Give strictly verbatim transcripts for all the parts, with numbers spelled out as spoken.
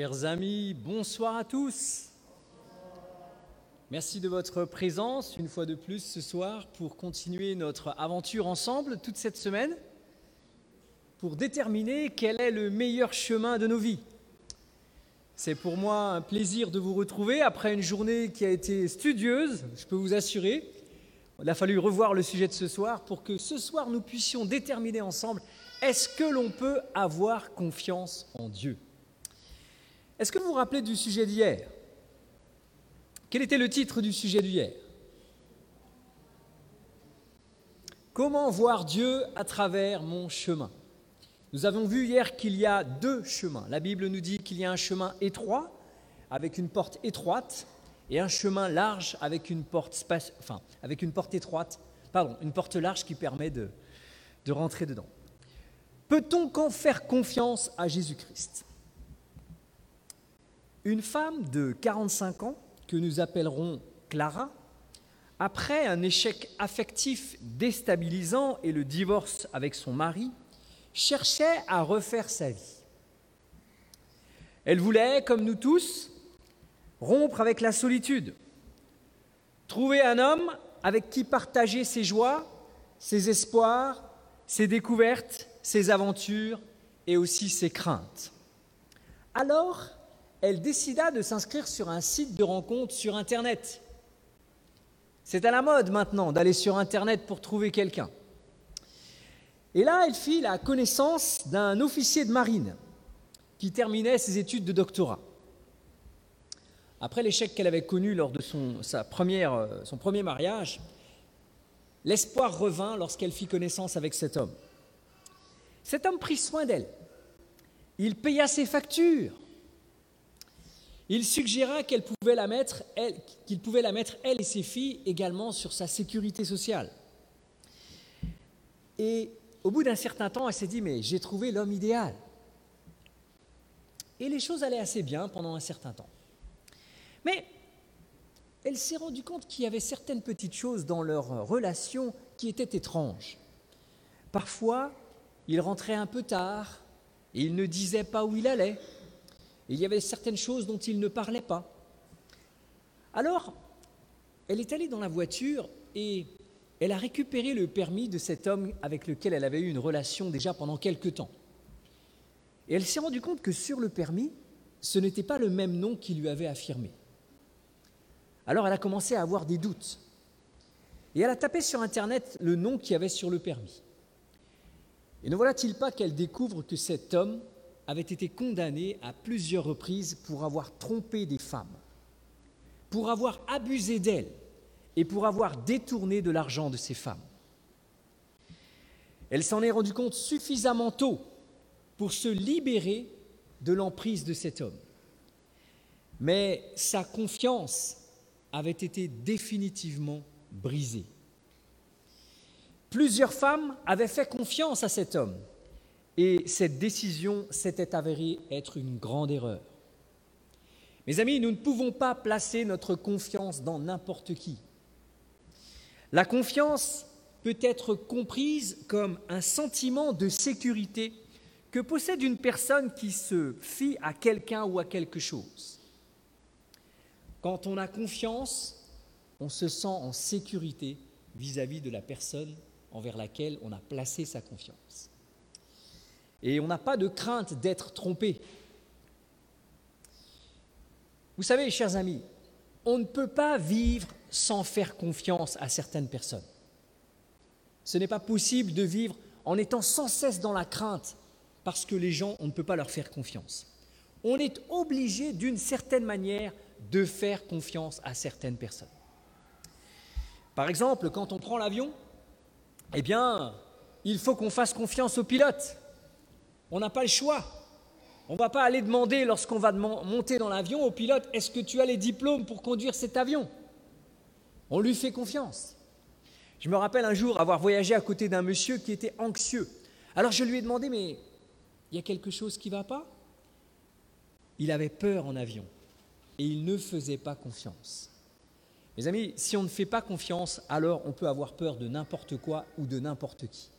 Chers amis, bonsoir à tous. Merci de votre présence une fois de plus ce soir pour continuer notre aventure ensemble toute cette semaine pour déterminer quel est le meilleur chemin de nos vies. C'est pour moi un plaisir de vous retrouver après une journée qui a été studieuse, je peux vous assurer. Il a fallu revoir le sujet de ce soir pour que ce soir nous puissions déterminer ensemble est-ce que l'on peut avoir confiance en Dieu ? Est-ce que vous vous rappelez du sujet d'hier ? Quel était le titre du sujet d'hier ? Comment voir Dieu à travers mon chemin ? Nous avons vu hier qu'il y a deux chemins. La Bible nous dit qu'il y a un chemin étroit avec une porte étroite et un chemin large avec une porte, space... enfin, avec une porte étroite, pardon, une porte large qui permet de, de rentrer dedans. Peut-on qu'en faire confiance à Jésus-Christ ? Une femme de quarante-cinq ans, que nous appellerons Clara, après un échec affectif déstabilisant et le divorce avec son mari, cherchait à refaire sa vie. Elle voulait, comme nous tous, rompre avec la solitude, trouver un homme avec qui partager ses joies, ses espoirs, ses découvertes, ses aventures et aussi ses craintes. Alors, elle décida de s'inscrire sur un site de rencontre sur Internet. C'est à la mode maintenant d'aller sur Internet pour trouver quelqu'un. Et là, elle fit la connaissance d'un officier de marine qui terminait ses études de doctorat. Après l'échec qu'elle avait connu lors de son, sa première, son premier mariage, l'espoir revint lorsqu'elle fit connaissance avec cet homme. Cet homme prit soin d'elle. Il paya ses factures. Il suggéra qu'elle pouvait la mettre, elle, qu'il pouvait la mettre, elle et ses filles, également sur sa sécurité sociale. Et au bout d'un certain temps, elle s'est dit « mais j'ai trouvé l'homme idéal ». Et les choses allaient assez bien pendant un certain temps. Mais elle s'est rendue compte qu'il y avait certaines petites choses dans leur relation qui étaient étranges. Parfois, il rentrait un peu tard, et il ne disait pas où il allait. Il y avait certaines choses dont il ne parlait pas. Alors, elle est allée dans la voiture et elle a récupéré le permis de cet homme avec lequel elle avait eu une relation déjà pendant quelques temps. Et elle s'est rendue compte que sur le permis, ce n'était pas le même nom qu'il lui avait affirmé. Alors, elle a commencé à avoir des doutes. Et elle a tapé sur Internet le nom qu'il y avait sur le permis. Et ne voilà-t-il pas qu'elle découvre que cet homme avait été condamné à plusieurs reprises pour avoir trompé des femmes, pour avoir abusé d'elles et pour avoir détourné de l'argent de ces femmes. Elle s'en est rendue compte suffisamment tôt pour se libérer de l'emprise de cet homme. Mais sa confiance avait été définitivement brisée. Plusieurs femmes avaient fait confiance à cet homme. Et cette décision s'était avérée être une grande erreur. Mes amis, nous ne pouvons pas placer notre confiance dans n'importe qui. La confiance peut être comprise comme un sentiment de sécurité que possède une personne qui se fie à quelqu'un ou à quelque chose. Quand on a confiance, on se sent en sécurité vis-à-vis de la personne envers laquelle on a placé sa confiance. Et on n'a pas de crainte d'être trompé. Vous savez, chers amis, on ne peut pas vivre sans faire confiance à certaines personnes. Ce n'est pas possible de vivre en étant sans cesse dans la crainte parce que les gens, on ne peut pas leur faire confiance. On est obligé d'une certaine manière de faire confiance à certaines personnes. Par exemple, quand on prend l'avion, eh bien, il faut qu'on fasse confiance au pilote. On n'a pas le choix. On ne va pas aller demander, lorsqu'on va monter dans l'avion, au pilote, est-ce que tu as les diplômes pour conduire cet avion ? On lui fait confiance. Je me rappelle un jour avoir voyagé à côté d'un monsieur qui était anxieux. Alors je lui ai demandé, mais il y a quelque chose qui ne va pas ? Il avait peur en avion et il ne faisait pas confiance. Mes amis, si on ne fait pas confiance, alors on peut avoir peur de n'importe quoi ou de n'importe qui.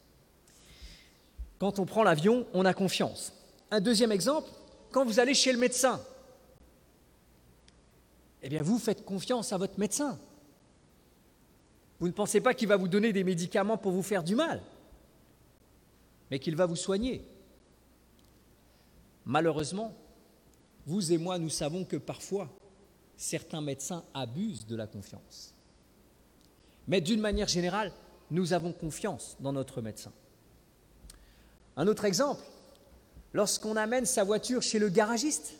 Quand on prend l'avion, on a confiance. Un deuxième exemple, quand vous allez chez le médecin, eh bien, vous faites confiance à votre médecin. Vous ne pensez pas qu'il va vous donner des médicaments pour vous faire du mal, mais qu'il va vous soigner. Malheureusement, vous et moi, nous savons que parfois, certains médecins abusent de la confiance. Mais d'une manière générale, nous avons confiance dans notre médecin. Un autre exemple, lorsqu'on amène sa voiture chez le garagiste,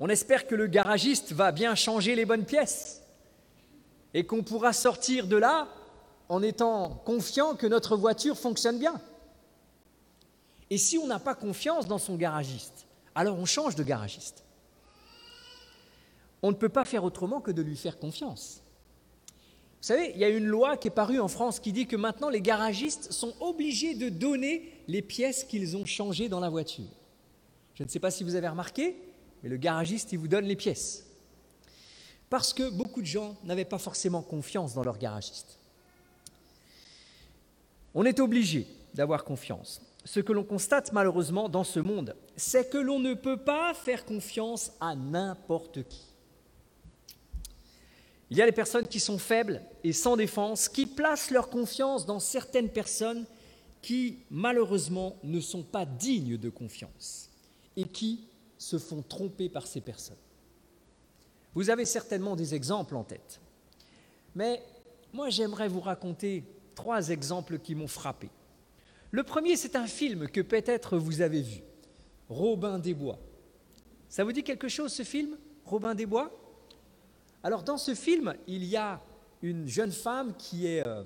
on espère que le garagiste va bien changer les bonnes pièces et qu'on pourra sortir de là en étant confiant que notre voiture fonctionne bien. Et si on n'a pas confiance dans son garagiste, alors on change de garagiste. On ne peut pas faire autrement que de lui faire confiance. Vous savez, il y a une loi qui est parue en France qui dit que maintenant les garagistes sont obligés de donner les pièces qu'ils ont changées dans la voiture. Je ne sais pas si vous avez remarqué, mais le garagiste, il vous donne les pièces. Parce que beaucoup de gens n'avaient pas forcément confiance dans leur garagiste. On est obligé d'avoir confiance. Ce que l'on constate malheureusement dans ce monde, c'est que l'on ne peut pas faire confiance à n'importe qui. Il y a des personnes qui sont faibles et sans défense, qui placent leur confiance dans certaines personnes qui, malheureusement, ne sont pas dignes de confiance et qui se font tromper par ces personnes. Vous avez certainement des exemples en tête, mais moi j'aimerais vous raconter trois exemples qui m'ont frappé. Le premier, c'est un film que peut-être vous avez vu, Robin des Bois. Ça vous dit quelque chose, ce film, Robin des Bois? Alors, dans ce film, il y a une jeune femme qui est euh,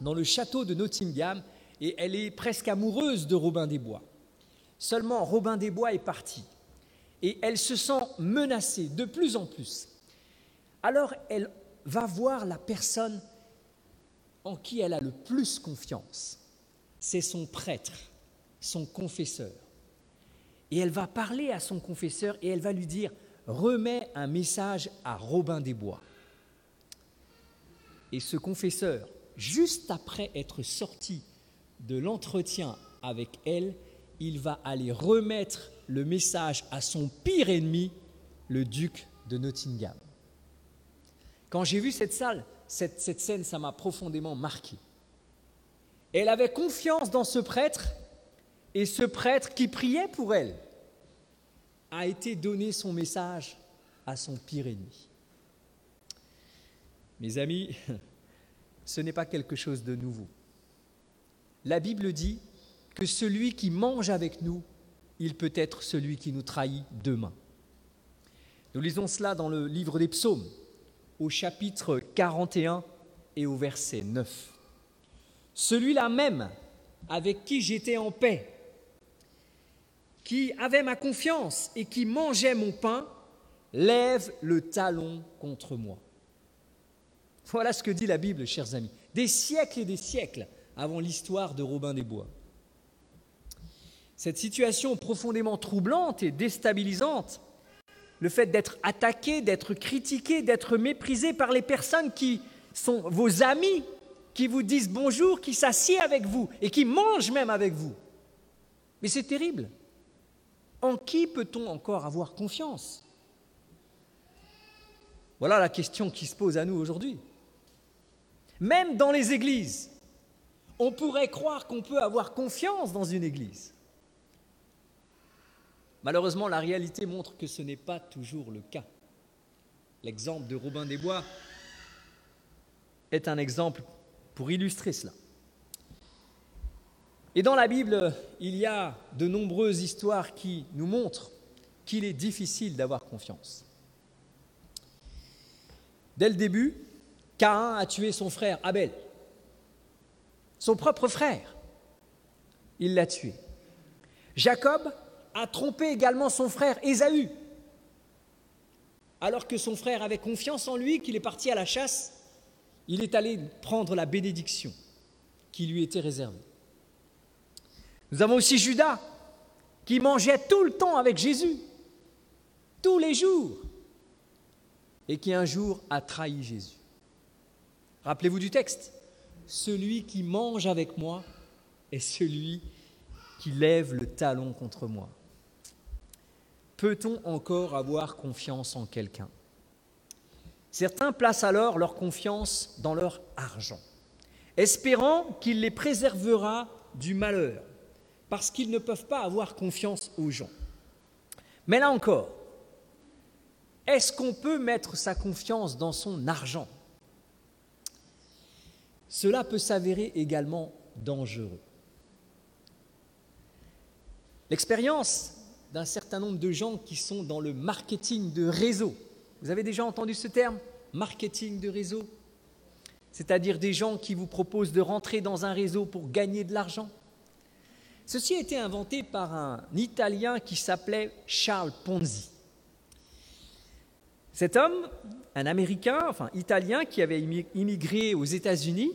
dans le château de Nottingham et elle est presque amoureuse de Robin des Bois. Seulement, Robin des Bois est parti et elle se sent menacée de plus en plus. Alors, elle va voir la personne en qui elle a le plus confiance. C'est son prêtre, son confesseur. Et elle va parler à son confesseur et elle va lui dire « Remets un message à Robin des Bois ». Et ce confesseur, juste après être sorti de l'entretien avec elle, il va aller remettre le message à son pire ennemi, le duc de Nottingham. Quand j'ai vu cette, salle, cette, cette scène, ça m'a profondément marqué. Elle avait confiance dans ce prêtre, et ce prêtre qui priait pour elle a été donné son message à son pire ennemi. Mes amis, ce n'est pas quelque chose de nouveau. La Bible dit que celui qui mange avec nous, il peut être celui qui nous trahit demain. Nous lisons cela dans le livre des Psaumes, au chapitre quarante et un et au verset neuf. Celui-là même avec qui j'étais en paix, qui avait ma confiance et qui mangeait mon pain, lève le talon contre moi. Voilà ce que dit la Bible, chers amis, des siècles et des siècles avant l'histoire de Robin des Bois. Cette situation profondément troublante et déstabilisante, le fait d'être attaqué, d'être critiqué, d'être méprisé par les personnes qui sont vos amis, qui vous disent bonjour, qui s'assied avec vous et qui mange même avec vous. Mais c'est terrible. En qui peut-on encore avoir confiance? Voilà la question qui se pose à nous aujourd'hui. Même dans les églises, on pourrait croire qu'on peut avoir confiance dans une église. Malheureusement, la réalité montre que ce n'est pas toujours le cas. L'exemple de Robin des Bois est un exemple pour illustrer cela. Et dans la Bible, il y a de nombreuses histoires qui nous montrent qu'il est difficile d'avoir confiance. Dès le début, Caïn a tué son frère Abel. Son propre frère, il l'a tué. Jacob a trompé également son frère Ésaü, alors que son frère avait confiance en lui, qu'il est parti à la chasse. Il est allé prendre la bénédiction qui lui était réservée. Nous avons aussi Judas, qui mangeait tout le temps avec Jésus, tous les jours, et qui un jour a trahi Jésus. Rappelez-vous du texte, « Celui qui mange avec moi est celui qui lève le talon contre moi. » peut-on encore avoir confiance en quelqu'un ? Certains placent alors leur confiance dans leur argent, espérant qu'il les préservera du malheur, parce qu'ils ne peuvent pas avoir confiance aux gens. Mais là encore, est-ce qu'on peut mettre sa confiance dans son argent ? Cela peut s'avérer également dangereux. L'expérience d'un certain nombre de gens qui sont dans le marketing de réseau. Vous avez déjà entendu ce terme ? Marketing de réseau ? C'est-à-dire des gens qui vous proposent de rentrer dans un réseau pour gagner de l'argent. Ceci a été inventé par un Italien qui s'appelait Charles Ponzi. Cet homme, un Américain, enfin Italien, qui avait immigré aux États-Unis,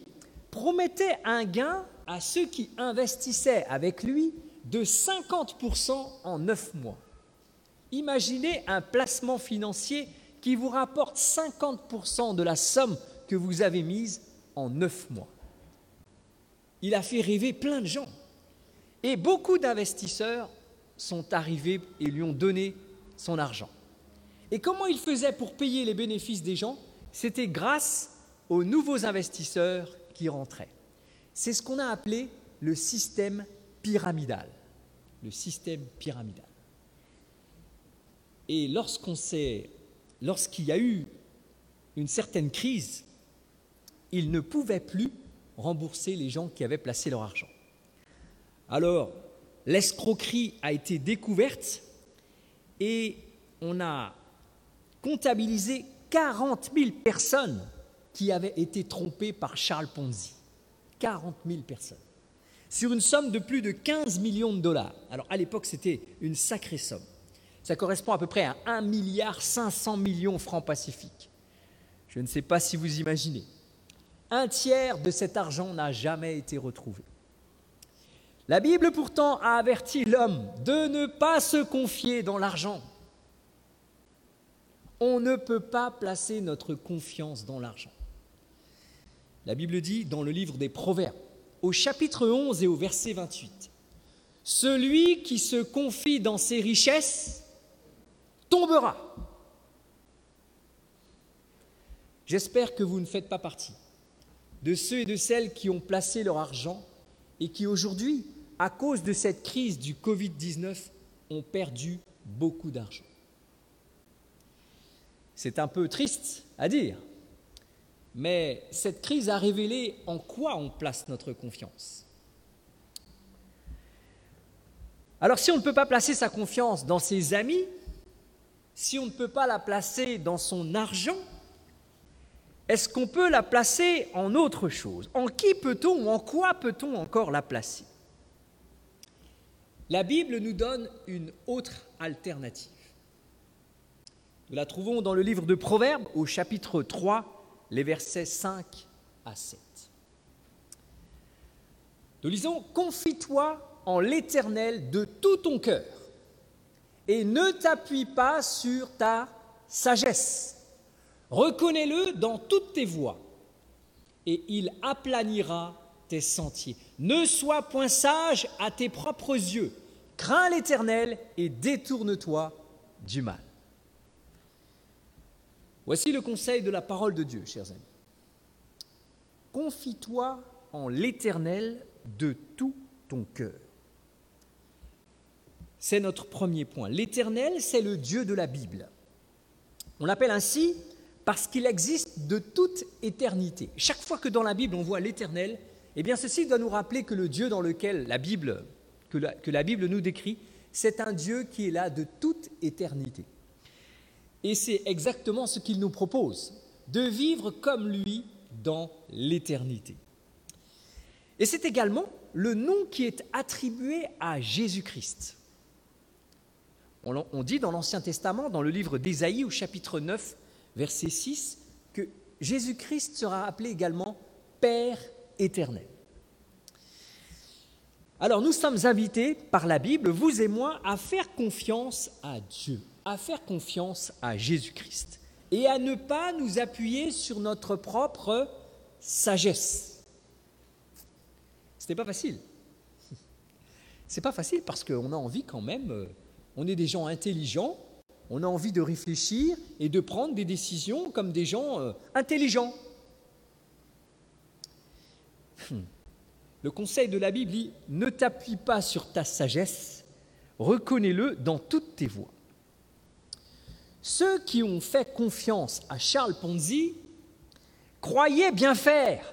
promettait un gain à ceux qui investissaient avec lui de cinquante pour cent en neuf mois. Imaginez un placement financier qui vous rapporte cinquante pour cent de la somme que vous avez mise en neuf mois. Il a fait rêver plein de gens. Et beaucoup d'investisseurs sont arrivés et lui ont donné son argent. Et comment il faisait pour payer les bénéfices des gens ? C'était grâce aux nouveaux investisseurs qui rentraient. C'est ce qu'on a appelé le système pyramidal. Le système pyramidal. Et lorsqu'on s'est, lorsqu'il y a eu une certaine crise, il ne pouvait plus rembourser les gens qui avaient placé leur argent. Alors, l'escroquerie a été découverte et on a comptabilisé quarante mille personnes qui avaient été trompées par Charles Ponzi. quarante mille personnes. Sur une somme de plus de quinze millions de dollars. Alors, à l'époque, c'était une sacrée somme. Ça correspond à peu près à un milliard cinq cents millions francs pacifiques. Je ne sais pas si vous imaginez. Un tiers de cet argent n'a jamais été retrouvé. La Bible pourtant a averti l'homme de ne pas se confier dans l'argent. On ne peut pas placer notre confiance dans l'argent. La Bible dit dans le livre des Proverbes, au chapitre onze et au verset vingt-huit, « Celui qui se confie dans ses richesses tombera. » J'espère que vous ne faites pas partie de ceux et de celles qui ont placé leur argent et qui aujourd'hui, à cause de cette crise du covid dix-neuf, ont perdu beaucoup d'argent. C'est un peu triste à dire, mais cette crise a révélé en quoi on place notre confiance. Alors si on ne peut pas placer sa confiance dans ses amis, si on ne peut pas la placer dans son argent, est-ce qu'on peut la placer en autre chose ? En qui peut-on ou en quoi peut-on encore la placer ? La Bible nous donne une autre alternative. Nous la trouvons dans le livre de Proverbes, au chapitre trois, les versets cinq à sept. Nous lisons « Confie-toi en l'Éternel de tout ton cœur et ne t'appuie pas sur ta sagesse. » Reconnais-le dans toutes tes voies, et il aplanira tes sentiers. Ne sois point sage à tes propres yeux. Crains l'Éternel et détourne-toi du mal. Voici le conseil de la parole de Dieu, chers amis. Confie-toi en l'Éternel de tout ton cœur. C'est notre premier point. L'Éternel, c'est le Dieu de la Bible. On l'appelle ainsi parce qu'il existe de toute éternité. Chaque fois que dans la Bible on voit l'Éternel, eh bien ceci doit nous rappeler que le Dieu dans lequel la Bible, que la, que la Bible nous décrit, c'est un Dieu qui est là de toute éternité. Et c'est exactement ce qu'il nous propose, de vivre comme lui dans l'éternité. Et c'est également le nom qui est attribué à Jésus-Christ. On, on dit dans l'Ancien Testament, dans le livre d'Ésaïe au chapitre neuf, verset six, que Jésus-Christ sera appelé également Père éternel. Alors nous sommes invités par la Bible, vous et moi, à faire confiance à Dieu, à faire confiance à Jésus-Christ et à ne pas nous appuyer sur notre propre sagesse. Ce n'est pas facile. Ce n'est pas facile parce qu'on a envie quand même on est des gens intelligents, on a envie de réfléchir et de prendre des décisions comme des gens euh, intelligents. Hum. Le conseil de la Bible dit « Ne t'appuie pas sur ta sagesse, reconnais-le dans toutes tes voies. » Ceux qui ont fait confiance à Charles Ponzi croyaient bien faire.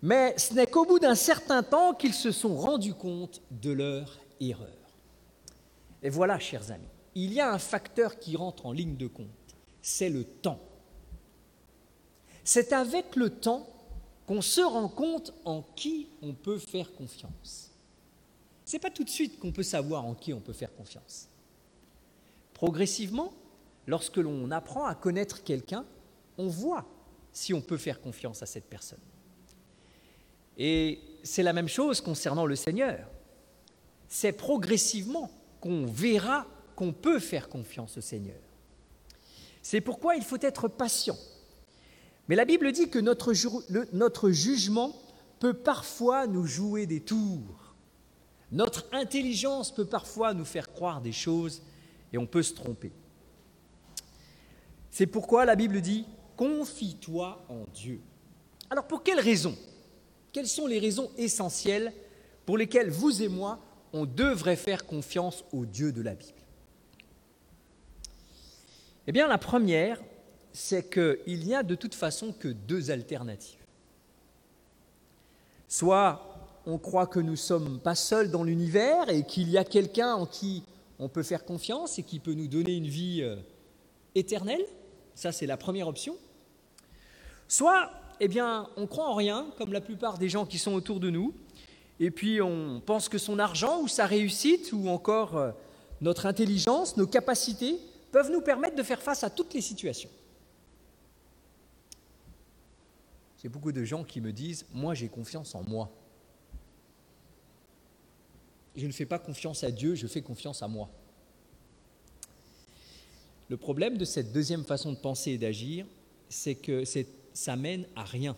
Mais ce n'est qu'au bout d'un certain temps qu'ils se sont rendus compte de leur erreur. Et voilà, chers amis, il y a un facteur qui rentre en ligne de compte, c'est le temps. C'est avec le temps qu'on se rend compte en qui on peut faire confiance. Ce n'est pas tout de suite qu'on peut savoir en qui on peut faire confiance. Progressivement, lorsque l'on apprend à connaître quelqu'un, on voit si on peut faire confiance à cette personne. Et c'est la même chose concernant le Seigneur. C'est progressivement qu'on verra qu'on peut faire confiance au Seigneur. C'est pourquoi il faut être patient. Mais la Bible dit que notre, ju- le, notre jugement peut parfois nous jouer des tours. Notre intelligence peut parfois nous faire croire des choses et on peut se tromper. C'est pourquoi la Bible dit « Confie-toi en Dieu ». Alors pour quelles raisons ? Quelles sont les raisons essentielles pour lesquelles vous et moi, on devrait faire confiance au Dieu de la Bible ? Eh bien la première, c'est qu'il n'y a de toute façon que deux alternatives. Soit on croit que nous ne sommes pas seuls dans l'univers et qu'il y a quelqu'un en qui on peut faire confiance et qui peut nous donner une vie euh, éternelle. Ça, c'est la première option. Soit, eh bien, on croit en rien, comme la plupart des gens qui sont autour de nous, et puis on pense que son argent ou sa réussite ou encore euh, notre intelligence, nos capacités peuvent nous permettre de faire face à toutes les situations. J'ai beaucoup de gens qui me disent « moi j'ai confiance en moi ». Je ne fais pas confiance à Dieu, je fais confiance à moi. Le problème de cette deuxième façon de penser et d'agir, c'est que c'est, ça mène à rien.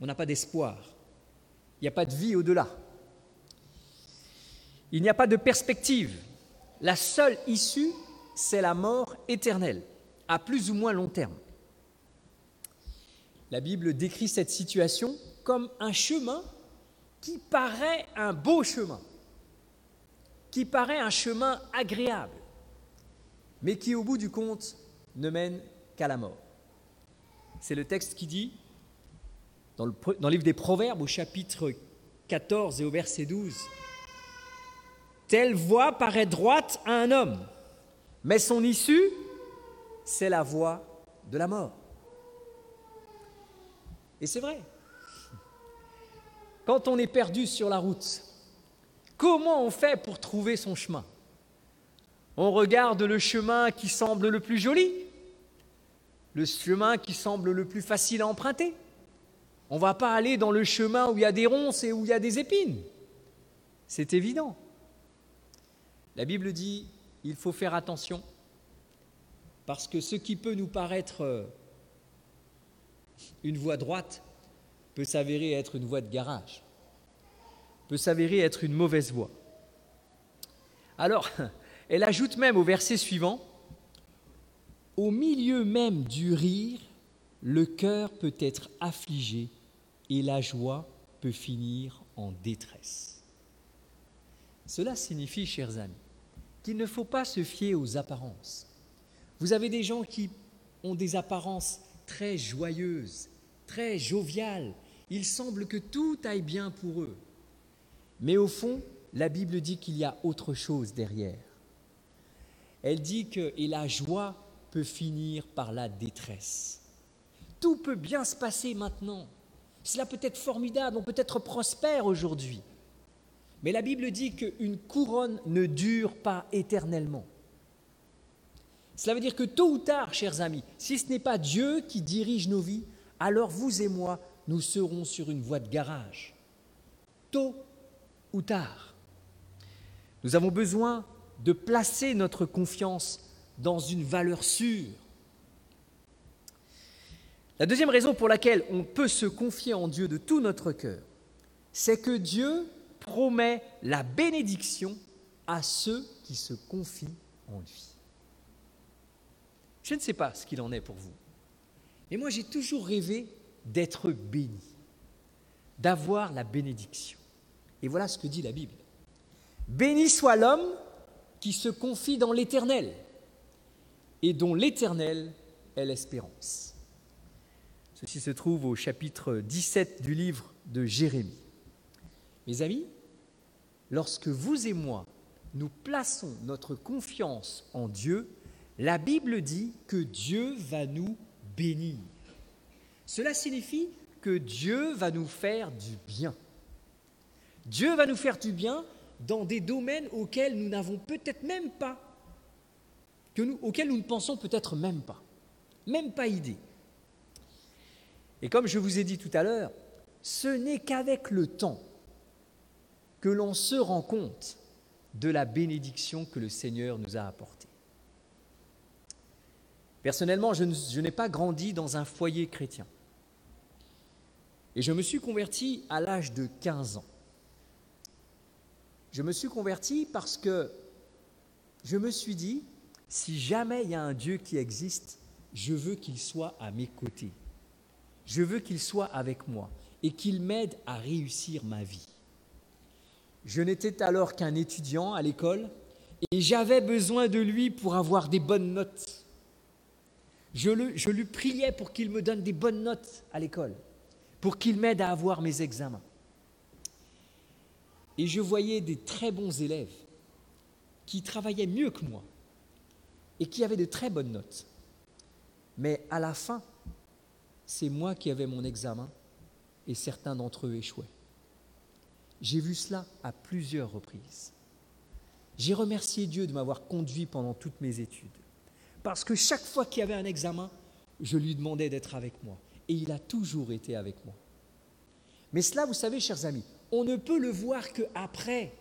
On n'a pas d'espoir, il n'y a pas de vie au-delà. Il n'y a pas de perspective. La seule issue, c'est la mort éternelle, à plus ou moins long terme. La Bible décrit cette situation comme un chemin qui paraît un beau chemin, qui paraît un chemin agréable, mais qui au bout du compte ne mène qu'à la mort. C'est le texte qui dit, dans le, dans le livre des Proverbes, au chapitre quatorze et au verset douze, « Telle voie paraît droite à un homme, mais son issue, c'est la voie de la mort. » Et c'est vrai. Quand on est perdu sur la route, comment on fait pour trouver son chemin ? On regarde le chemin qui semble le plus joli, le chemin qui semble le plus facile à emprunter. On ne va pas aller dans le chemin où il y a des ronces et où il y a des épines. C'est évident. La Bible dit il faut faire attention, parce que ce qui peut nous paraître une voie droite peut s'avérer être une voie de garage, peut s'avérer être une mauvaise voie. Alors, elle ajoute même au verset suivant, « Au milieu même du rire, le cœur peut être affligé et la joie peut finir en détresse. » Cela signifie, chers amis, qu'il ne faut pas se fier aux apparences. Vous avez des gens qui ont des apparences très joyeuses, très joviales, il semble que tout aille bien pour eux. Mais au fond, la Bible dit qu'il y a autre chose derrière. Elle dit que et la joie peut finir par la détresse. Tout peut bien se passer maintenant. Cela peut être formidable, on peut être prospère aujourd'hui. Mais la Bible dit qu'une couronne ne dure pas éternellement. Cela veut dire que tôt ou tard, chers amis, si ce n'est pas Dieu qui dirige nos vies, alors vous et moi, nous serons sur une voie de garage, tôt ou tard. Nous avons besoin de placer notre confiance dans une valeur sûre. La deuxième raison pour laquelle on peut se confier en Dieu de tout notre cœur, c'est que Dieu promet la bénédiction à ceux qui se confient en lui. Je ne sais pas ce qu'il en est pour vous, mais moi j'ai toujours rêvé d'être béni, d'avoir la bénédiction. Et voilà ce que dit la Bible. « Béni soit l'homme qui se confie dans l'Éternel et dont l'Éternel est l'espérance. » Ceci se trouve au chapitre dix-sept du livre de Jérémie. Mes amis, lorsque vous et moi, nous plaçons notre confiance en Dieu, la Bible dit que Dieu va nous bénir. Cela signifie que Dieu va nous faire du bien. Dieu va nous faire du bien dans des domaines auxquels nous n'avons peut-être même pas, que nous, auxquels nous ne pensons peut-être même pas, même pas idée. Et comme je vous ai dit tout à l'heure, ce n'est qu'avec le temps que l'on se rend compte de la bénédiction que le Seigneur nous a apportée. Personnellement, je, ne, je n'ai pas grandi dans un foyer chrétien. Et je me suis converti à l'âge de quinze ans. Je me suis converti parce que je me suis dit, si jamais il y a un Dieu qui existe, je veux qu'il soit à mes côtés. Je veux qu'il soit avec moi et qu'il m'aide à réussir ma vie. Je n'étais alors qu'un étudiant à l'école et j'avais besoin de lui pour avoir des bonnes notes. Je, le, je lui priais pour qu'il me donne des bonnes notes à l'école, pour qu'il m'aide à avoir mes examens. Et je voyais des très bons élèves qui travaillaient mieux que moi et qui avaient de très bonnes notes. Mais à la fin, c'est moi qui avais mon examen et certains d'entre eux échouaient. J'ai vu cela à plusieurs reprises. J'ai remercié Dieu de m'avoir conduit pendant toutes mes études, parce que chaque fois qu'il y avait un examen, je lui demandais d'être avec moi, et il a toujours été avec moi. Mais cela, vous savez, chers amis, on ne peut le voir qu'après,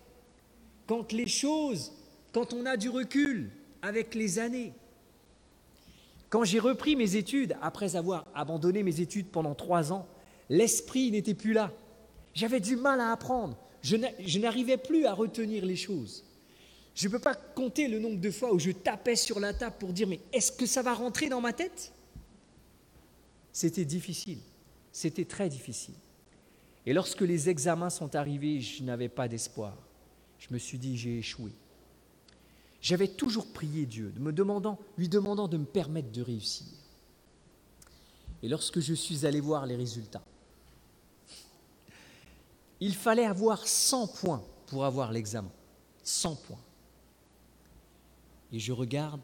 quand les choses, quand on a du recul avec les années. Quand j'ai repris mes études, après avoir abandonné mes études pendant trois ans, l'esprit n'était plus là. J'avais du mal à apprendre, je n'arrivais plus à retenir les choses. Je ne peux pas compter le nombre de fois où je tapais sur la table pour dire « mais est-ce que ça va rentrer dans ma tête ?» C'était difficile, c'était très difficile. Et lorsque les examens sont arrivés, je n'avais pas d'espoir. Je me suis dit « j'ai échoué ». J'avais toujours prié Dieu, me demandant, lui demandant de me permettre de réussir. Et lorsque je suis allé voir les résultats, il fallait avoir cent points pour avoir l'examen, cent points. Et je regarde,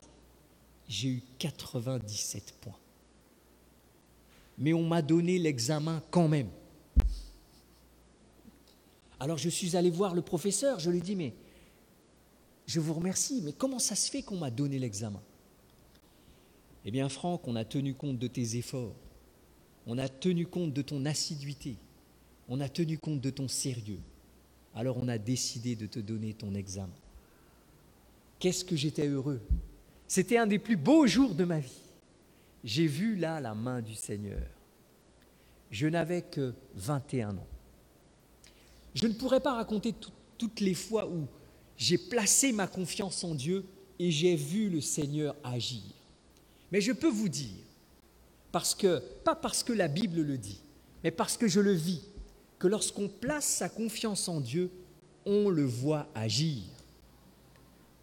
j'ai eu quatre-vingt-dix-sept points. Mais on m'a donné l'examen quand même. Alors je suis allé voir le professeur, je lui dis, mais je vous remercie, mais comment ça se fait qu'on m'a donné l'examen ? Eh bien Franck, on a tenu compte de tes efforts, on a tenu compte de ton assiduité, on a tenu compte de ton sérieux, alors on a décidé de te donner ton examen. Qu'est-ce que j'étais heureux! C'était un des plus beaux jours de ma vie. J'ai vu là la main du Seigneur. Je n'avais que vingt et un ans. Je ne pourrais pas raconter tout, toutes les fois où j'ai placé ma confiance en Dieu et j'ai vu le Seigneur agir. Mais je peux vous dire, parce que, pas parce que la Bible le dit, mais parce que je le vis, que lorsqu'on place sa confiance en Dieu, on le voit agir.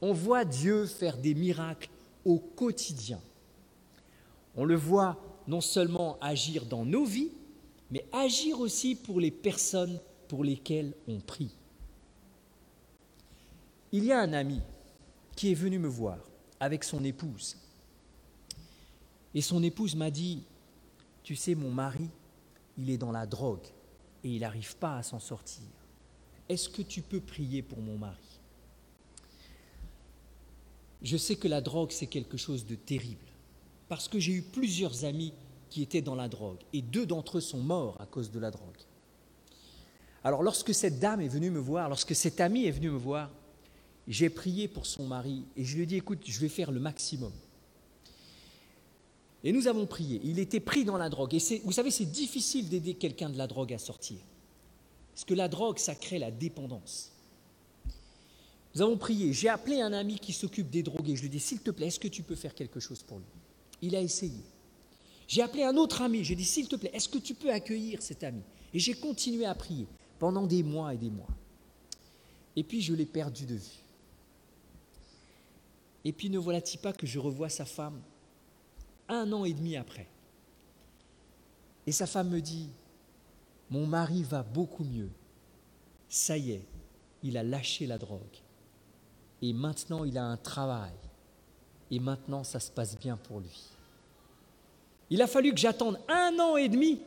On voit Dieu faire des miracles au quotidien. On le voit non seulement agir dans nos vies, mais agir aussi pour les personnes pour lesquelles on prie. Il y a un ami qui est venu me voir avec son épouse. Et son épouse m'a dit, « Tu sais, mon mari, il est dans la drogue. » et il n'arrive pas à s'en sortir. Est-ce que tu peux prier pour mon mari ? Je sais que la drogue, c'est quelque chose de terrible, parce que j'ai eu plusieurs amis qui étaient dans la drogue, et deux d'entre eux sont morts à cause de la drogue. Alors lorsque cette dame est venue me voir, lorsque cet ami est venu me voir, j'ai prié pour son mari, et je lui ai dit, écoute, je vais faire le maximum. Et nous avons prié. Il était pris dans la drogue. Et c'est, vous savez, c'est difficile d'aider quelqu'un de la drogue à sortir. Parce que la drogue, ça crée la dépendance. Nous avons prié, j'ai appelé un ami qui s'occupe des drogués, je lui ai dit, s'il te plaît, est-ce que tu peux faire quelque chose pour lui? Il a essayé. J'ai appelé un autre ami, j'ai dit, s'il te plaît, est-ce que tu peux accueillir cet ami? Et j'ai continué à prier pendant des mois et des mois. Et puis je l'ai perdu de vue. Et puis ne voilà-t-il pas que je revois sa femme un an et demi après. Et sa femme me dit, mon mari va beaucoup mieux. Ça y est, il a lâché la drogue. Et maintenant, il a un travail. Et maintenant, ça se passe bien pour lui. Il a fallu que j'attende un an et demi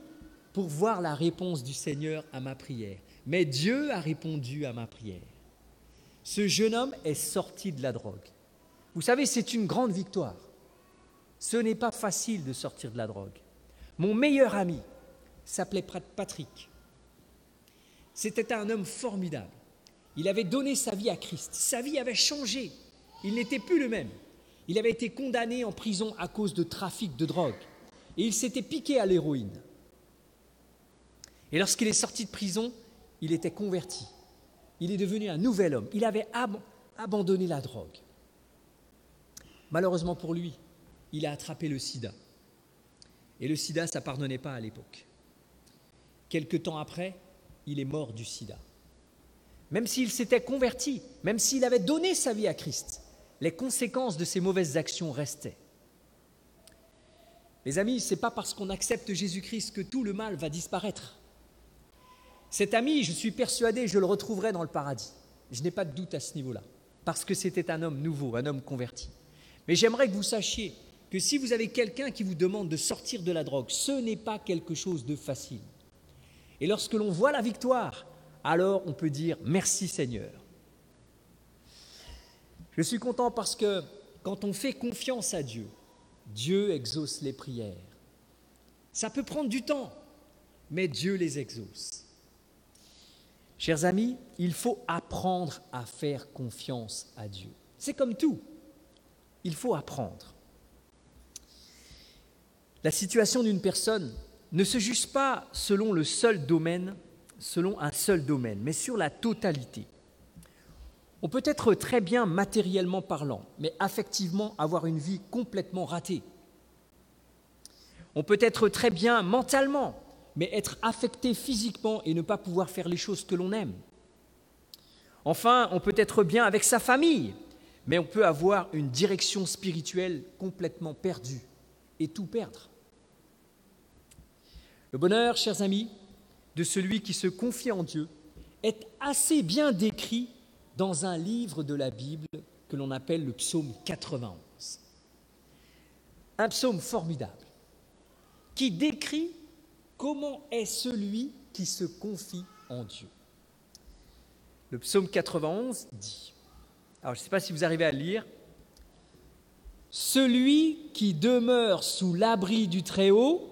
pour voir la réponse du Seigneur à ma prière. Mais Dieu a répondu à ma prière. Ce jeune homme est sorti de la drogue. Vous savez, c'est une grande victoire. Ce n'est pas facile de sortir de la drogue. Mon meilleur ami s'appelait Patrick. C'était un homme formidable. Il avait donné sa vie à Christ. Sa vie avait changé. Il n'était plus le même. Il avait été condamné en prison à cause de trafic de drogue. Et il s'était piqué à l'héroïne. Et lorsqu'il est sorti de prison, il était converti. Il est devenu un nouvel homme. Il avait ab- abandonné la drogue. Malheureusement pour lui, il a attrapé le sida. Et le sida, ça ne pardonnait pas à l'époque. Quelque temps après, il est mort du sida. Même s'il s'était converti, même s'il avait donné sa vie à Christ, les conséquences de ses mauvaises actions restaient. Mes amis, ce n'est pas parce qu'on accepte Jésus-Christ que tout le mal va disparaître. Cet ami, je suis persuadé, je le retrouverai dans le paradis. Je n'ai pas de doute à ce niveau-là, parce que c'était un homme nouveau, un homme converti. Mais j'aimerais que vous sachiez que si vous avez quelqu'un qui vous demande de sortir de la drogue, ce n'est pas quelque chose de facile. Et lorsque l'on voit la victoire, alors on peut dire « Merci Seigneur ». Je suis content parce que quand on fait confiance à Dieu, Dieu exauce les prières. Ça peut prendre du temps, mais Dieu les exauce. Chers amis, il faut apprendre à faire confiance à Dieu. C'est comme tout, il faut apprendre. La situation d'une personne ne se juge pas selon le seul domaine, selon un seul domaine, mais sur la totalité. On peut être très bien matériellement parlant, mais affectivement avoir une vie complètement ratée. On peut être très bien mentalement, mais être affecté physiquement et ne pas pouvoir faire les choses que l'on aime. Enfin, on peut être bien avec sa famille, mais on peut avoir une direction spirituelle complètement perdue et tout perdre. Le bonheur, chers amis, de celui qui se confie en Dieu est assez bien décrit dans un livre de la Bible que l'on appelle le psaume quatre-vingt-onze. Un psaume formidable qui décrit comment est celui qui se confie en Dieu. Le psaume quatre-vingt-onze dit, alors je ne sais pas si vous arrivez à le lire, « Celui qui demeure sous l'abri du Très-Haut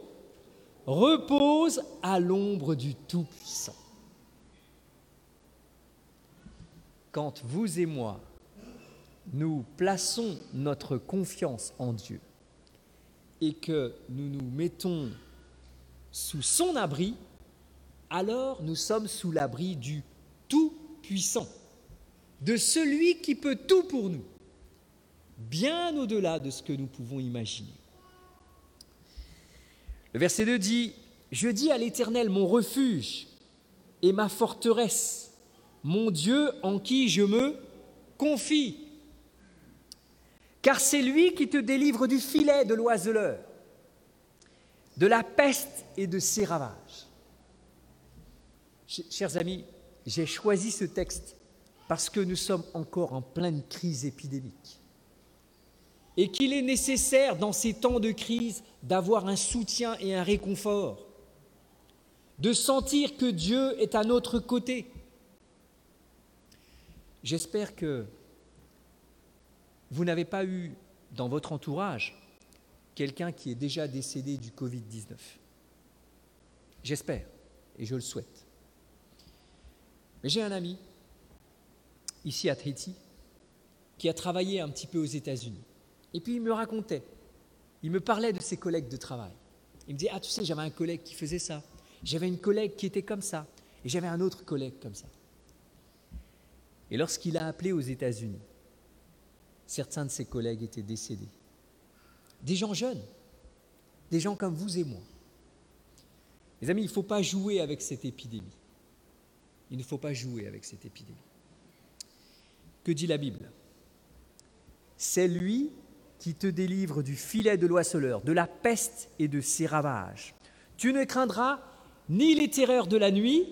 repose à l'ombre du Tout-Puissant. » Quand vous et moi, nous plaçons notre confiance en Dieu et que nous nous mettons sous son abri, alors nous sommes sous l'abri du Tout-Puissant, de celui qui peut tout pour nous, bien au-delà de ce que nous pouvons imaginer. Le verset deux dit, « Je dis à l'Éternel mon refuge et ma forteresse, mon Dieu en qui je me confie, car c'est lui qui te délivre du filet de l'oiseleur, de la peste et de ses ravages. » Chers amis, j'ai choisi ce texte parce que nous sommes encore en pleine crise épidémique et qu'il est nécessaire dans ces temps de crise d'avoir un soutien et un réconfort, de sentir que Dieu est à notre côté. J'espère que vous n'avez pas eu dans votre entourage quelqu'un qui est déjà décédé du covid dix-neuf. J'espère et je le souhaite. Mais j'ai un ami ici à Tahiti qui a travaillé un petit peu aux États-Unis. Et puis il me racontait, il me parlait de ses collègues de travail. Il me disait « Ah, tu sais, j'avais un collègue qui faisait ça, j'avais une collègue qui était comme ça et j'avais un autre collègue comme ça. » Et lorsqu'il a appelé aux États-Unis, certains de ses collègues étaient décédés. Des gens jeunes, des gens comme vous et moi. Mes amis, il ne faut pas jouer avec cette épidémie. Il ne faut pas jouer avec cette épidémie. Que dit la Bible ? C'est lui qui te délivre du filet de l'oiseleur, de la peste et de ses ravages. Tu ne craindras ni les terreurs de la nuit,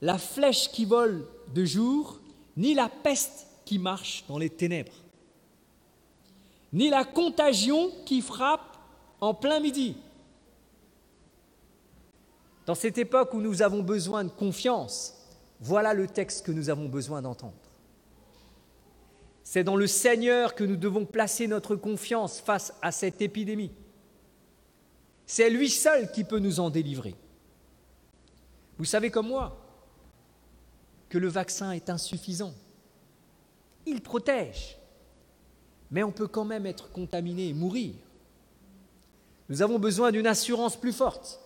la flèche qui vole de jour, ni la peste qui marche dans les ténèbres, ni la contagion qui frappe en plein midi. Dans cette époque où nous avons besoin de confiance, voilà le texte que nous avons besoin d'entendre. C'est dans le Seigneur que nous devons placer notre confiance face à cette épidémie. C'est lui seul qui peut nous en délivrer. Vous savez comme moi que le vaccin est insuffisant. Il protège, mais on peut quand même être contaminé et mourir. Nous avons besoin d'une assurance plus forte.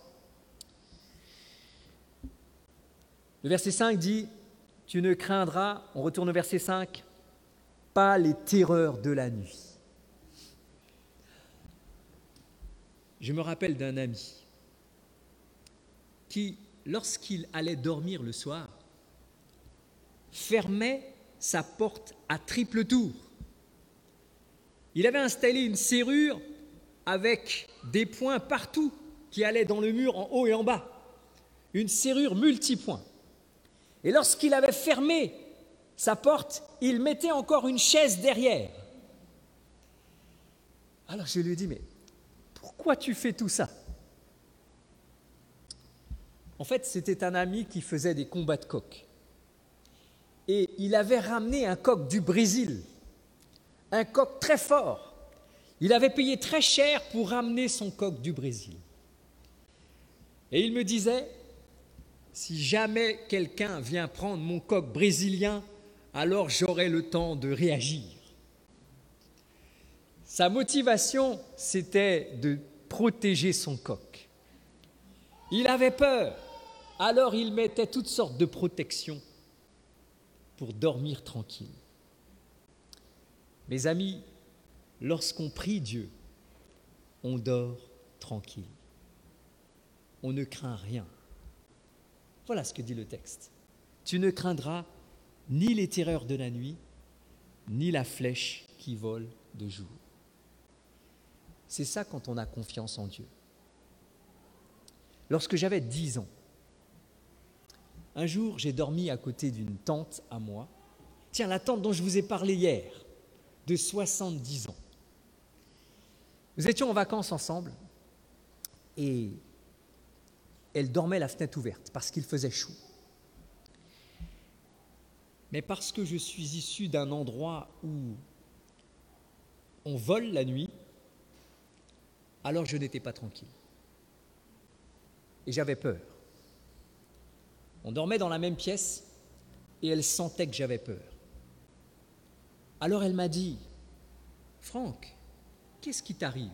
Le verset cinq dit « Tu ne craindras », on retourne au verset cinq, « pas les terreurs de la nuit. » Je me rappelle d'un ami qui, lorsqu'il allait dormir le soir, fermait sa porte à triple tour. Il avait installé une serrure avec des points partout qui allaient dans le mur en haut et en bas. Une serrure multipoint. Et lorsqu'il avait fermé sa porte, il mettait encore une chaise derrière. Alors je lui ai dit, mais pourquoi tu fais tout ça ? En fait, c'était un ami qui faisait des combats de coqs. Et il avait ramené un coq du Brésil, un coq très fort. Il avait payé très cher pour ramener son coq du Brésil. Et il me disait, si jamais quelqu'un vient prendre mon coq brésilien, alors j'aurai le temps de réagir. Sa motivation, c'était de protéger son coq. Il avait peur, alors il mettait toutes sortes de protections pour dormir tranquille. Mes amis, lorsqu'on prie Dieu, on dort tranquille. On ne craint rien. Voilà ce que dit le texte. Tu ne craindras ni les terreurs de la nuit, ni la flèche qui vole de jour. C'est ça quand on a confiance en Dieu. Lorsque j'avais dix ans, un jour, j'ai dormi à côté d'une tante à moi. Tiens, la tante dont je vous ai parlé hier, de soixante-dix ans. Nous étions en vacances ensemble et elle dormait la fenêtre ouverte parce qu'il faisait chaud. Mais parce que je suis issu d'un endroit où on vole la nuit, alors je n'étais pas tranquille. Et j'avais peur. On dormait dans la même pièce et elle sentait que j'avais peur. Alors elle m'a dit, « Franck, qu'est-ce qui t'arrive ?»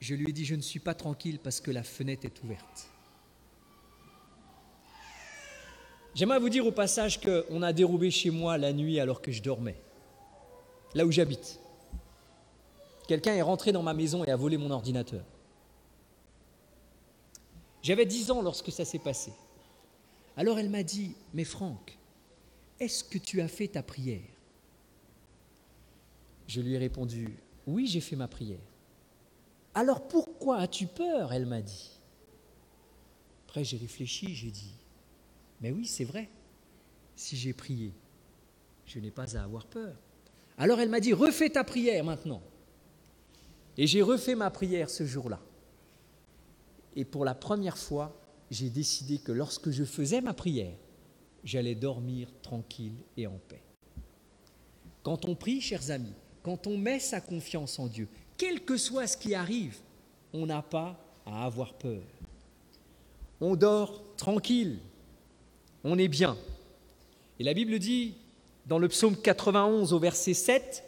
Je lui ai dit, « Je ne suis pas tranquille parce que la fenêtre est ouverte. » J'aimerais vous dire au passage qu'on a dérobé chez moi la nuit alors que je dormais, là où j'habite. Quelqu'un est rentré dans ma maison et a volé mon ordinateur. J'avais dix ans lorsque ça s'est passé. Alors elle m'a dit, « Mais Franck, est-ce que tu as fait ta prière ?» Je lui ai répondu, « Oui, j'ai fait ma prière. » Alors pourquoi as-tu peur ? Elle m'a dit. Après, j'ai réfléchi, j'ai dit, mais oui, c'est vrai, si j'ai prié, je n'ai pas à avoir peur. Alors elle m'a dit, refais ta prière maintenant. Et j'ai refait ma prière ce jour-là. Et pour la première fois, j'ai décidé que lorsque je faisais ma prière, j'allais dormir tranquille et en paix. Quand on prie, chers amis, quand on met sa confiance en Dieu, quel que soit ce qui arrive, on n'a pas à avoir peur. On dort tranquille, on est bien. Et la Bible dit, dans le psaume quatre-vingt-onze au verset sept,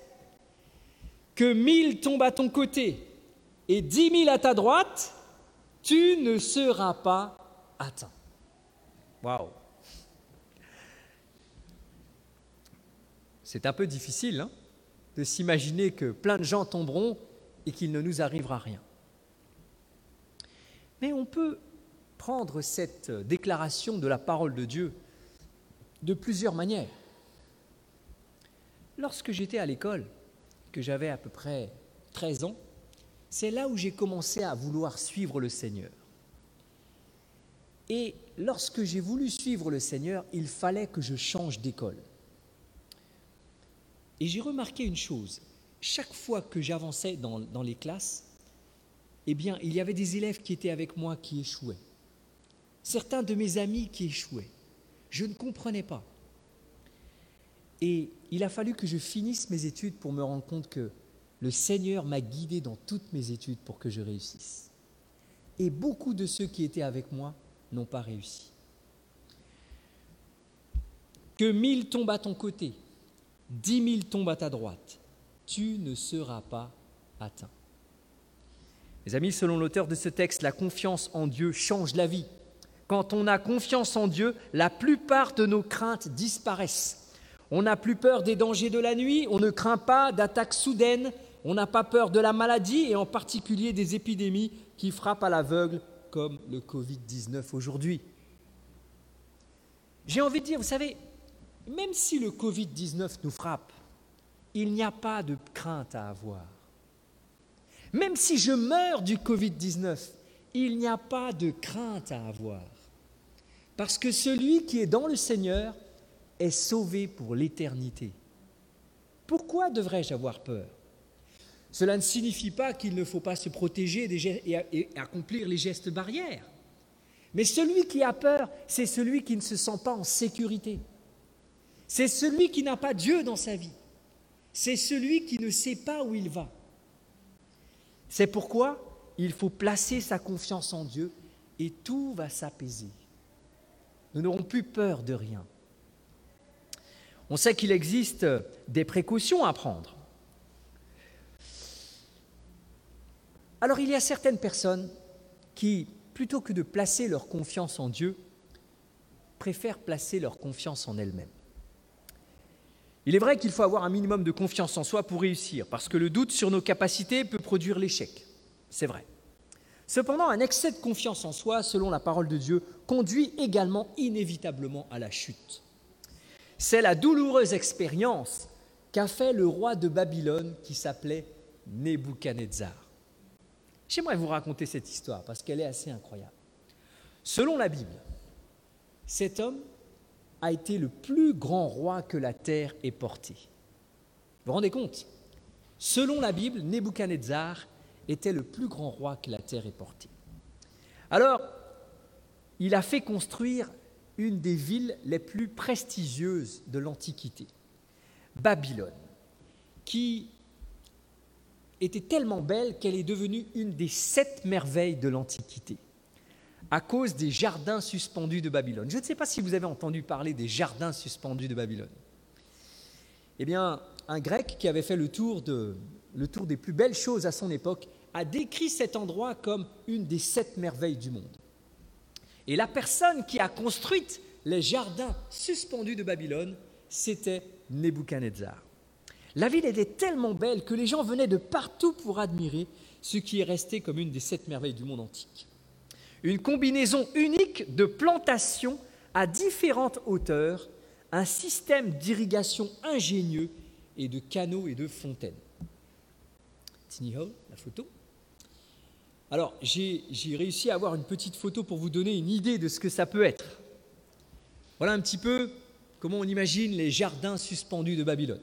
que mille tombent à ton côté et dix mille à ta droite, tu ne seras pas atteint. Waouh ! c'est un peu difficile hein, de s'imaginer que plein de gens tomberont et qu'il ne nous arrivera rien. Mais on peut prendre cette déclaration de la parole de Dieu de plusieurs manières. Lorsque j'étais à l'école, que j'avais à peu près treize ans, c'est là où j'ai commencé à vouloir suivre le Seigneur. Et lorsque j'ai voulu suivre le Seigneur, il fallait que je change d'école. Et j'ai remarqué une chose, chaque fois que j'avançais dans, dans les classes, eh bien, il y avait des élèves qui étaient avec moi qui échouaient. Certains de mes amis qui échouaient. Je ne comprenais pas. Et il a fallu que je finisse mes études pour me rendre compte que le Seigneur m'a guidé dans toutes mes études pour que je réussisse. Et beaucoup de ceux qui étaient avec moi n'ont pas réussi. Que mille tombent à ton côté, dix mille tombent à ta droite, tu ne seras pas atteint. Mes amis, selon l'auteur de ce texte, la confiance en Dieu change la vie. Quand on a confiance en Dieu, la plupart de nos craintes disparaissent. On n'a plus peur des dangers de la nuit, on ne craint pas d'attaques soudaines, on n'a pas peur de la maladie et en particulier des épidémies qui frappent à l'aveugle comme le covid dix-neuf aujourd'hui. J'ai envie de dire, vous savez, même si le covid dix-neuf nous frappe, il n'y a pas de crainte à avoir. Même si je meurs du covid dix-neuf, il n'y a pas de crainte à avoir. Parce que celui qui est dans le Seigneur est sauvé pour l'éternité. Pourquoi devrais-je avoir peur ? Cela ne signifie pas qu'il ne faut pas se protéger des gestes et accomplir les gestes barrières. Mais celui qui a peur, c'est celui qui ne se sent pas en sécurité. C'est celui qui n'a pas Dieu dans sa vie. C'est celui qui ne sait pas où il va. C'est pourquoi il faut placer sa confiance en Dieu et tout va s'apaiser. Nous n'aurons plus peur de rien. On sait qu'il existe des précautions à prendre. Alors il y a certaines personnes qui, plutôt que de placer leur confiance en Dieu, préfèrent placer leur confiance en elles-mêmes. Il est vrai qu'il faut avoir un minimum de confiance en soi pour réussir, parce que le doute sur nos capacités peut produire l'échec. C'est vrai. Cependant, un excès de confiance en soi, selon la parole de Dieu, conduit également inévitablement à la chute. C'est la douloureuse expérience qu'a fait le roi de Babylone qui s'appelait Nebuchadnezzar. J'aimerais vous raconter cette histoire parce qu'elle est assez incroyable. Selon la Bible, cet homme a été le plus grand roi que la terre ait porté. Vous vous rendez compte ? Selon la Bible, Nebuchadnezzar était le plus grand roi que la terre ait porté. Alors, il a fait construire une des villes les plus prestigieuses de l'Antiquité, Babylone, qui était tellement belle qu'elle est devenue une des sept merveilles de l'Antiquité, à cause des jardins suspendus de Babylone. Je ne sais pas si vous avez entendu parler des jardins suspendus de Babylone. Eh bien, un Grec qui avait fait le tour, de, le tour des plus belles choses à son époque a décrit cet endroit comme une des sept merveilles du monde. Et la personne qui a construit les jardins suspendus de Babylone, c'était Nebuchadnezzar. La ville était tellement belle que les gens venaient de partout pour admirer ce qui est resté comme une des sept merveilles du monde antique. Une combinaison unique de plantations à différentes hauteurs, un système d'irrigation ingénieux et de canaux et de fontaines. Tiny Hall, la photo. Alors, j'ai, j'ai réussi à avoir une petite photo pour vous donner une idée de ce que ça peut être. Voilà un petit peu comment on imagine les jardins suspendus de Babylone.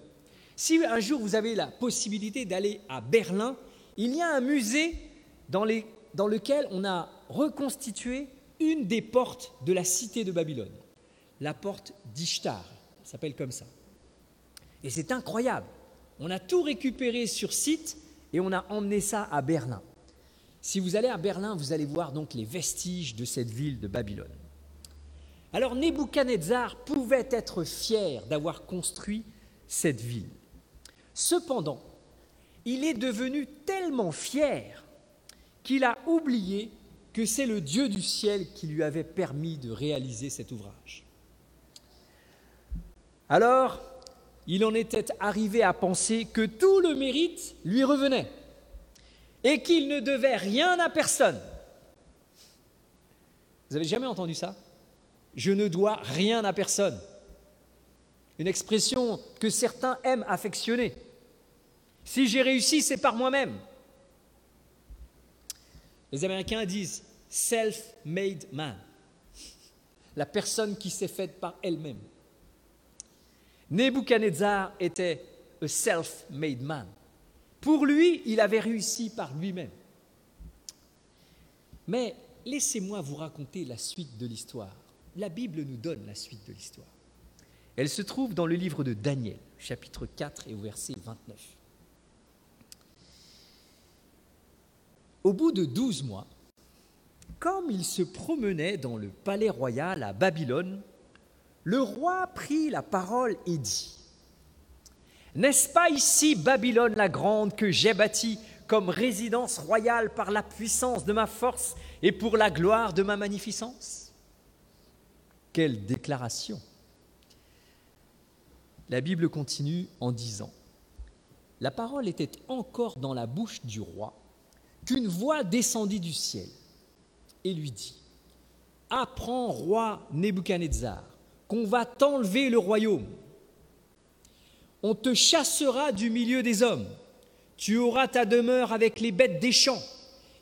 Si un jour vous avez la possibilité d'aller à Berlin, il y a un musée dans, les, dans lequel on a reconstitué une des portes de la cité de Babylone, la porte d'Ishtar, ça s'appelle comme ça. Et c'est incroyable, on a tout récupéré sur site et on a emmené ça à Berlin. Si vous allez à Berlin, vous allez voir donc les vestiges de cette ville de Babylone. Alors Nebuchadnezzar pouvait être fier d'avoir construit cette ville. Cependant, il est devenu tellement fier qu'il a oublié que c'est le Dieu du ciel qui lui avait permis de réaliser cet ouvrage. Alors, il en était arrivé à penser que tout le mérite lui revenait et qu'il ne devait rien à personne. Vous avez jamais entendu ça ? Je ne dois rien à personne. Une expression que certains aiment affectionner. Si j'ai réussi, c'est par moi-même. Les Américains disent « self-made man », la personne qui s'est faite par elle-même. Nebuchadnezzar était « a self-made man ». Pour lui, il avait réussi par lui-même. Mais laissez-moi vous raconter la suite de l'histoire. La Bible nous donne la suite de l'histoire. Elle se trouve dans le livre de Daniel, chapitre quatre et au verset vingt-neuf. Au bout de douze mois, comme il se promenait dans le palais royal à Babylone, le roi prit la parole et dit « N'est-ce pas ici Babylone la grande que j'ai bâtie comme résidence royale par la puissance de ma force et pour la gloire de ma magnificence ?» Quelle déclaration! La Bible continue en disant « La parole était encore dans la bouche du roi, qu'une voix descendit du ciel et lui dit « Apprends, roi Nebuchadnezzar, qu'on va t'enlever le royaume. On te chassera du milieu des hommes. Tu auras ta demeure avec les bêtes des champs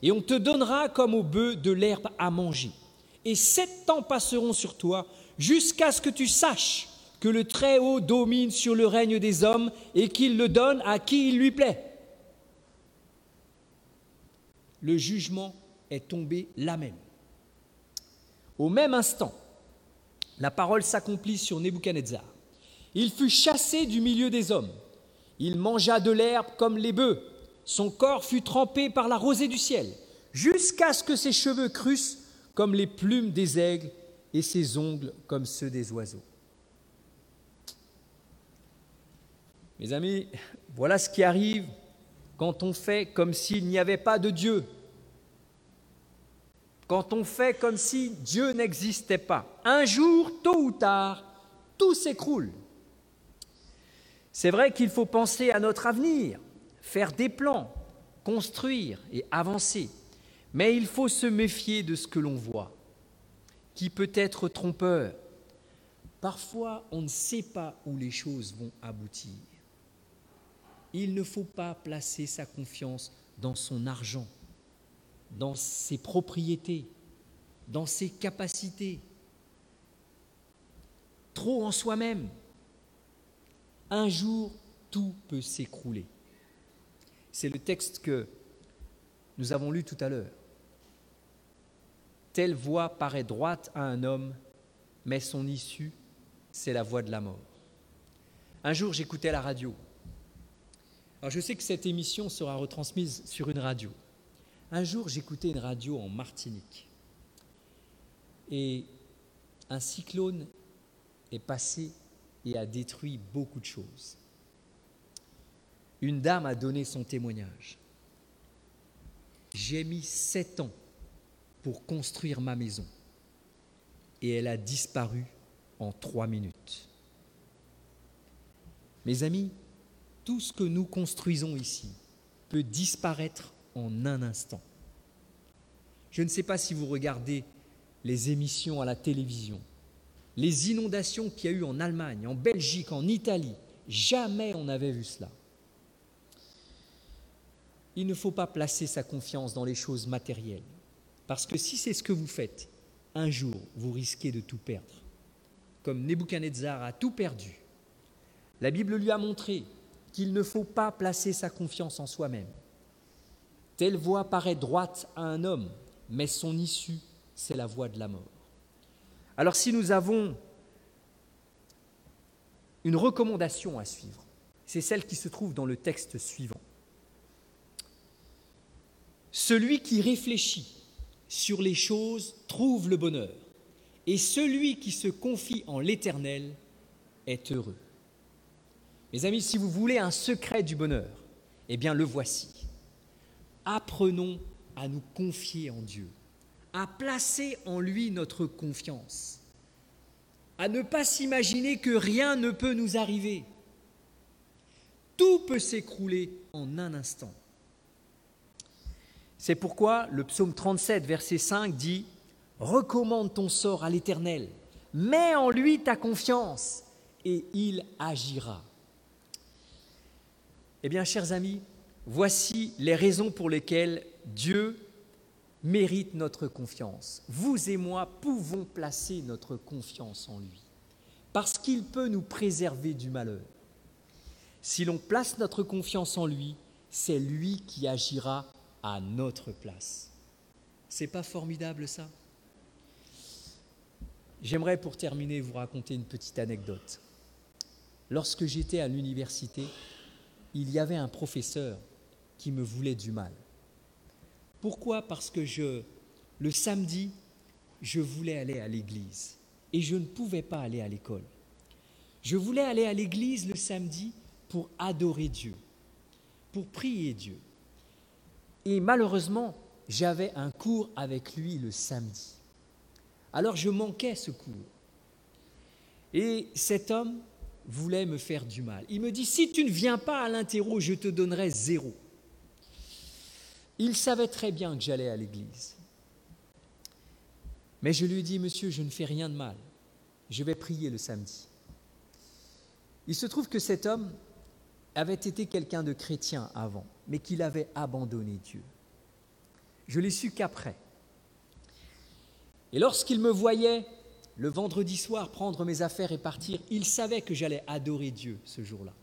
et on te donnera comme aux bœufs de l'herbe à manger. Et sept ans passeront sur toi jusqu'à ce que tu saches que le Très-Haut domine sur le règne des hommes et qu'il le donne à qui il lui plaît. » Le jugement est tombé la même. Au même instant, la parole s'accomplit sur Nebuchadnezzar. Il fut chassé du milieu des hommes. Il mangea de l'herbe comme les bœufs. Son corps fut trempé par la rosée du ciel, jusqu'à ce que ses cheveux crussent comme les plumes des aigles et ses ongles comme ceux des oiseaux. Mes amis, voilà ce qui arrive quand on fait comme s'il n'y avait pas de Dieu. Quand on fait comme si Dieu n'existait pas, un jour, tôt ou tard, tout s'écroule. C'est vrai qu'il faut penser à notre avenir, faire des plans, construire et avancer. Mais il faut se méfier de ce que l'on voit, qui peut être trompeur. Parfois, on ne sait pas où les choses vont aboutir. Il ne faut pas placer sa confiance dans son argent, dans ses propriétés, dans ses capacités, trop en soi-même. Un jour, tout peut s'écrouler. C'est le texte que nous avons lu tout à l'heure. Telle voie paraît droite à un homme, mais son issue, c'est la voie de la mort. Un jour, j'écoutais la radio. Alors, je sais que cette émission sera retransmise sur une radio. Un jour, j'écoutais une radio en Martinique et un cyclone est passé et a détruit beaucoup de choses. Une dame a donné son témoignage. « J'ai mis sept ans pour construire ma maison et elle a disparu en trois minutes. » Mes amis, tout ce que nous construisons ici peut disparaître en un instant. Je ne sais pas si vous regardez les émissions à la télévision, les inondations qu'il y a eu en Allemagne, en Belgique, en Italie, jamais on n'avait vu cela. Il ne faut pas placer sa confiance dans les choses matérielles, parce que si c'est ce que vous faites, un jour vous risquez de tout perdre. Comme Nebuchadnezzar a tout perdu, la Bible lui a montré qu'il ne faut pas placer sa confiance en soi-même. Telle voie paraît droite à un homme, mais son issue, c'est la voie de la mort. Alors si nous avons une recommandation à suivre, c'est celle qui se trouve dans le texte suivant. Celui qui réfléchit sur les choses trouve le bonheur, et celui qui se confie en l'Éternel est heureux. Mes amis, si vous voulez un secret du bonheur, eh bien le voici. Apprenons à nous confier en Dieu, à placer en lui notre confiance, à ne pas s'imaginer que rien ne peut nous arriver, peut s'écrouler en un instant. C'est pourquoi le psaume trente-sept, verset cinq dit « Recommande ton sort à l'Éternel, mets en lui ta confiance et il agira. » Eh bien, chers amis, voici les raisons pour lesquelles Dieu mérite notre confiance. Vous et moi pouvons placer notre confiance en lui, parce qu'il peut nous préserver du malheur. Si l'on place notre confiance en lui, c'est lui qui agira à notre place. C'est pas formidable, ça ? J'aimerais, pour terminer, vous raconter une petite anecdote. Lorsque j'étais à l'université, il y avait un professeur qui me voulait du mal. Pourquoi ? Parce que je, le samedi, je voulais aller à l'église et je ne pouvais pas aller à l'école. Je voulais aller à l'église le samedi pour adorer Dieu, pour prier Dieu. Et malheureusement, j'avais un cours avec lui le samedi. Alors je manquais ce cours. Et cet homme voulait me faire du mal. Il me dit, si tu ne viens pas à l'interro, je te donnerai zéro. Il savait très bien que j'allais à l'église. Mais je lui ai dit, monsieur, je ne fais rien de mal. Je vais prier le samedi. Il se trouve que cet homme avait été quelqu'un de chrétien avant, mais qu'il avait abandonné Dieu. Je l'ai su qu'après. Et lorsqu'il me voyait le vendredi soir prendre mes affaires et partir, il savait que j'allais adorer Dieu ce jour-là.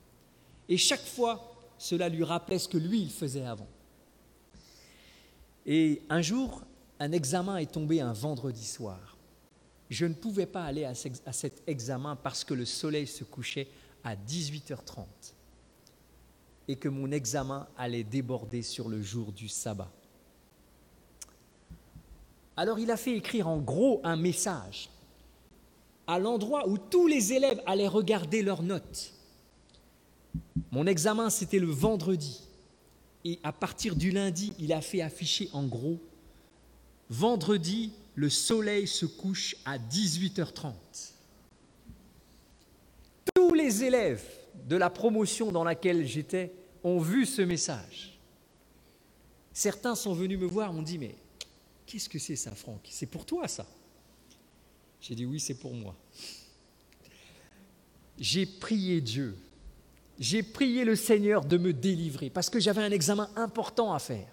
Et chaque fois, cela lui rappelait ce que lui, il faisait avant. Et un jour, un examen est tombé un vendredi soir. Je ne pouvais pas aller à cet examen parce que le soleil se couchait à dix-huit heures trente et que mon examen allait déborder sur le jour du sabbat. Alors il a fait écrire en gros un message à l'endroit où tous les élèves allaient regarder leurs notes. Mon examen, c'était le vendredi. Et à partir du lundi, il a fait afficher en gros « Vendredi, le soleil se couche à dix-huit heures trente ». Tous les élèves de la promotion dans laquelle j'étais ont vu ce message. Certains sont venus me voir, m'ont dit « Mais qu'est-ce que c'est ça, Franck ? C'est pour toi, ça ?» J'ai dit « Oui, c'est pour moi. » J'ai prié Dieu. J'ai prié le Seigneur de me délivrer parce que j'avais un examen important à faire.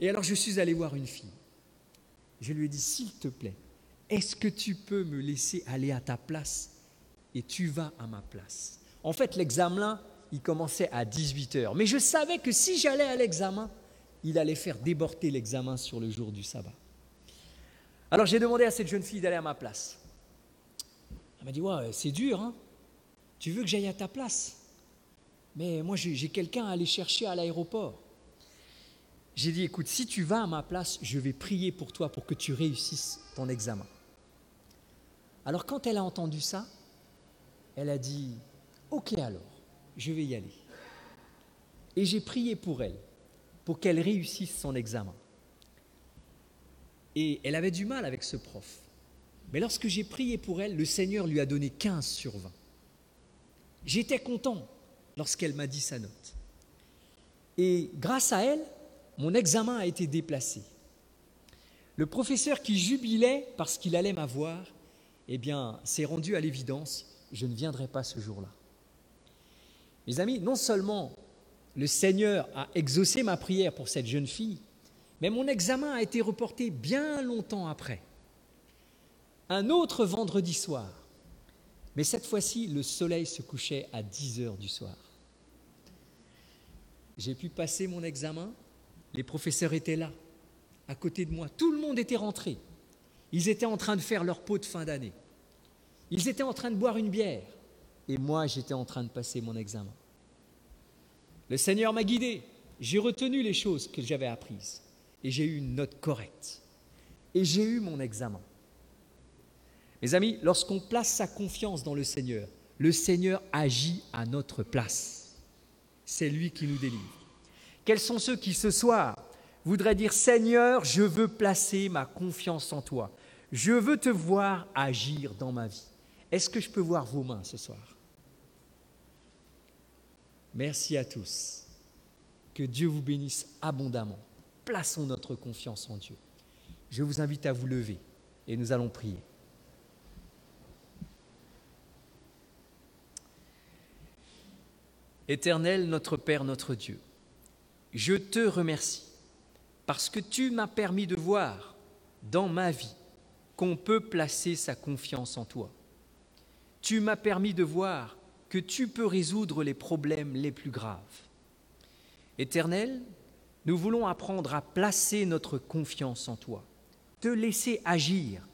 Et alors je suis allé voir une fille. Je lui ai dit, s'il te plaît, est-ce que tu peux me laisser aller à ta place et tu vas à ma place. En fait, l'examen, il commençait à dix-huit heures. Mais je savais que si j'allais à l'examen, il allait faire déborder l'examen sur le jour du sabbat. Alors j'ai demandé à cette jeune fille d'aller à ma place. Elle m'a dit, ouais, c'est dur, hein. Tu veux que j'aille à ta place ? Mais moi, j'ai, j'ai quelqu'un à aller chercher à l'aéroport. J'ai dit, écoute, si tu vas à ma place, je vais prier pour toi pour que tu réussisses ton examen. Alors, quand elle a entendu ça, elle a dit, ok alors, je vais y aller. Et j'ai prié pour elle, pour qu'elle réussisse son examen. Et elle avait du mal avec ce prof. Mais lorsque j'ai prié pour elle, le Seigneur lui a donné quinze sur vingt. J'étais content lorsqu'elle m'a dit sa note. Et grâce à elle, mon examen a été déplacé. Le professeur qui jubilait parce qu'il allait m'avoir, eh bien, s'est rendu à l'évidence, je ne viendrai pas ce jour-là. Mes amis, non seulement le Seigneur a exaucé ma prière pour cette jeune fille, mais mon examen a été reporté bien longtemps après. Un autre vendredi soir, mais cette fois-ci, le soleil se couchait à dix heures du soir. J'ai pu passer mon examen, les professeurs étaient là, à côté de moi. Tout le monde était rentré. Ils étaient en train de faire leur pot de fin d'année. Ils étaient en train de boire une bière. Et moi, j'étais en train de passer mon examen. Le Seigneur m'a guidé. J'ai retenu les choses que j'avais apprises. Et j'ai eu une note correcte. Et j'ai eu mon examen. Mes amis, lorsqu'on place sa confiance dans le Seigneur, le Seigneur agit à notre place. C'est lui qui nous délivre. Quels sont ceux qui, ce soir, voudraient dire « Seigneur, je veux placer ma confiance en toi. Je veux te voir agir dans ma vie. » Est-ce que je peux voir vos mains ce soir ? Merci à tous. Que Dieu vous bénisse abondamment. Plaçons notre confiance en Dieu. Je vous invite à vous lever et nous allons prier. Éternel, notre Père, notre Dieu, je te remercie parce que tu m'as permis de voir dans ma vie qu'on peut placer sa confiance en toi. Tu m'as permis de voir que tu peux résoudre les problèmes les plus graves. Éternel, nous voulons apprendre à placer notre confiance en toi, te laisser agir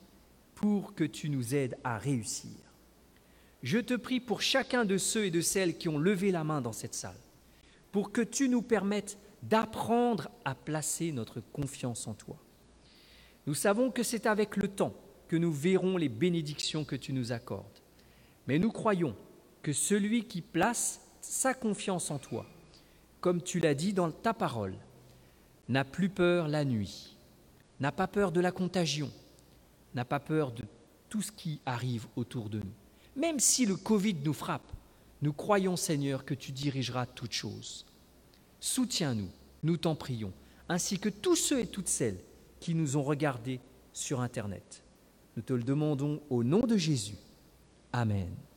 pour que tu nous aides à réussir. Je te prie pour chacun de ceux et de celles qui ont levé la main dans cette salle, pour que tu nous permettes d'apprendre à placer notre confiance en toi. Nous savons que c'est avec le temps que nous verrons les bénédictions que tu nous accordes, mais nous croyons que celui qui place sa confiance en toi, comme tu l'as dit dans ta parole, n'a plus peur la nuit, n'a pas peur de la contagion, n'a pas peur de tout ce qui arrive autour de nous. Même si le Covid nous frappe, nous croyons, Seigneur, que tu dirigeras toutes choses. Soutiens-nous, nous t'en prions, ainsi que tous ceux et toutes celles qui nous ont regardés sur Internet. Nous te le demandons au nom de Jésus. Amen.